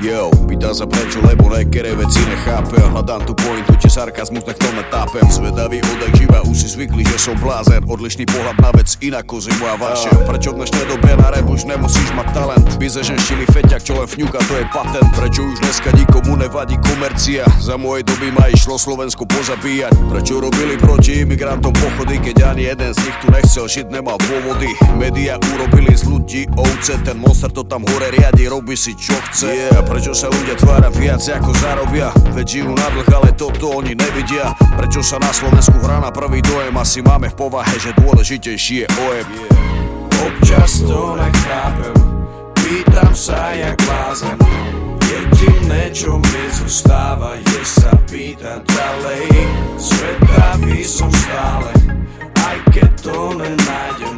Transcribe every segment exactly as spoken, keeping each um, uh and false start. Yo, pýtam sa prečo, lebo niektoré veci nechápem. Hľadám tu pointu, či sarkazmus na tom natápem. Zvedavý odek živa, už si zvykli, že som blázen. Odlišný pohľad na vec, inako zimuja vášem. Prečo v dnešnej dobe na rap už nemusíš mať talent? Vyzeženštili feťak, čo len fňuka, to je patent. Prečo už dneska nikomu nevadí komercia? Za mojej doby ma išlo Slovensko pozabíjať. Prečo robili proti imigrantom pochody, keď ani jeden z nich tu nechcel žiť, nemal dôvody. Média urobili z ľudí ovce, ten monster to tam hore riadi, robí si čo chce. Yeah, prečo sa ľudia tvára viac ako zarobia? Veď žijú na dlh, ale toto oni nevidia. Prečo sa na Slovensku hrá na prvý dojem? Asi máme v povahe, že dôležitejší je ojem. Yeah. Občas to nechápem, pýtam sa jak blázen. Jediné, čo mi zostáva, je sa pýtať ďalej. Zvedavý som stále, aj keď to nenájdem.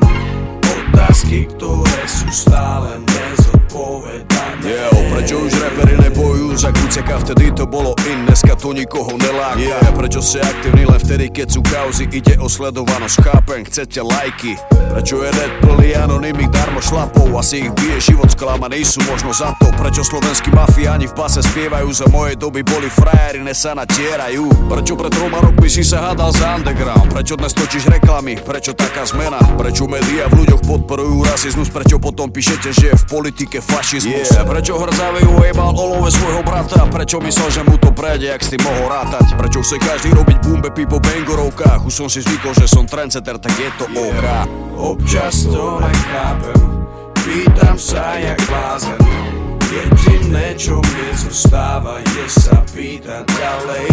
Otázky, ktoré sú stále nezodpovedané. Yeah, prečo už rapery nebojujú za kuceka? Vtedy to bolo in, dneska to nikoho neláka. Yeah, prečo ste aktívni len vtedy, keď sú kauzy? Ide o sledovanosť, chápem, chcete lajky. Prečo je net plný anonymných darmo šlapov? Asi ich bije život, sklamaní sú možno za to. Prečo slovenskí mafiáni v base spievajú? Za mojej doby boli frajeri, dnes sa natierajú. Prečo pred troma rokmi si sa hádal za underground? Prečo dnes točíš reklamy? Prečo taká zmena? Prečo médiá v ľuďoch podporujú rasizmus? Prečo potom píšete, že je v politike fašizmus? Yeah. Prečo hrdzavý ujebal olove svojho brata? Prečo myslel, že mu to prejde, jak s tým mohol rátať? Prečo chce každý robiť boombepi po Bengorovkách? Už som si zvykol, že som trendsetter, tak je to yeah. OK. Občas to nechápem, pýtam sa jak blázen. Jediné, čo mi zostáva, je sa pýtať ďalej.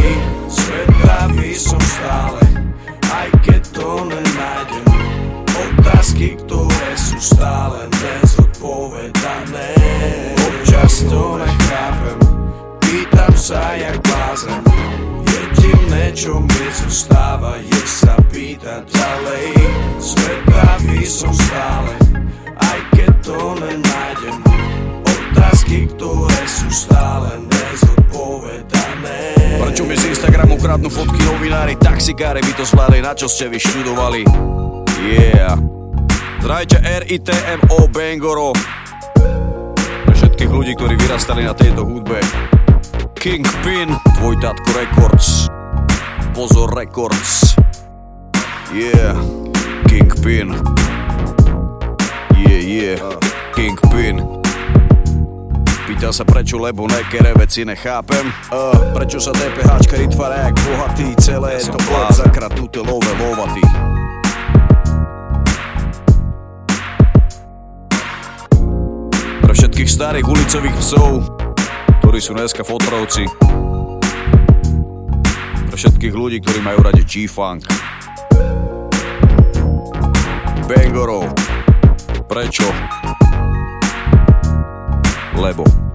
Zvedavý som stále, aj keď to nenájdem. Otázky, ktoré sú stále nezodpovedané. Občas to nechápem, pýtam sa jak blázen. Jediné, čo mi zostáva, je sa pýtať ďalej. Zvedavý som stále, aj keď to nenájdem. Otázky, ktoré sú stále nezodpovedané. Prečo mi z Instagramu kradnú fotky novinári? Taxikári by to zvládli, na čo ste vyštudovali? Yeah. Zdravite Rytmo Bengoro. Pre všetkých ľudí, ktorí vyrastali na tejto hudbe. Kingpin, Tvoj tátku Records, Pozor Records. Yeah, Kingpin. Yeah, yeah, Kingpin. Pýta sa prečo, lebo niektoré veci nechápem. uh, Prečo sa DPHčka vytvára jak bohatý? Celé je to plát zakradnuté love lovatý. Pre všetkých starých ulicových psov, ktorí sú dneska fotrovci. Pre všetkých ľudí, ktorí majú radi G-Funk. Bengoro. Prečo? Lebo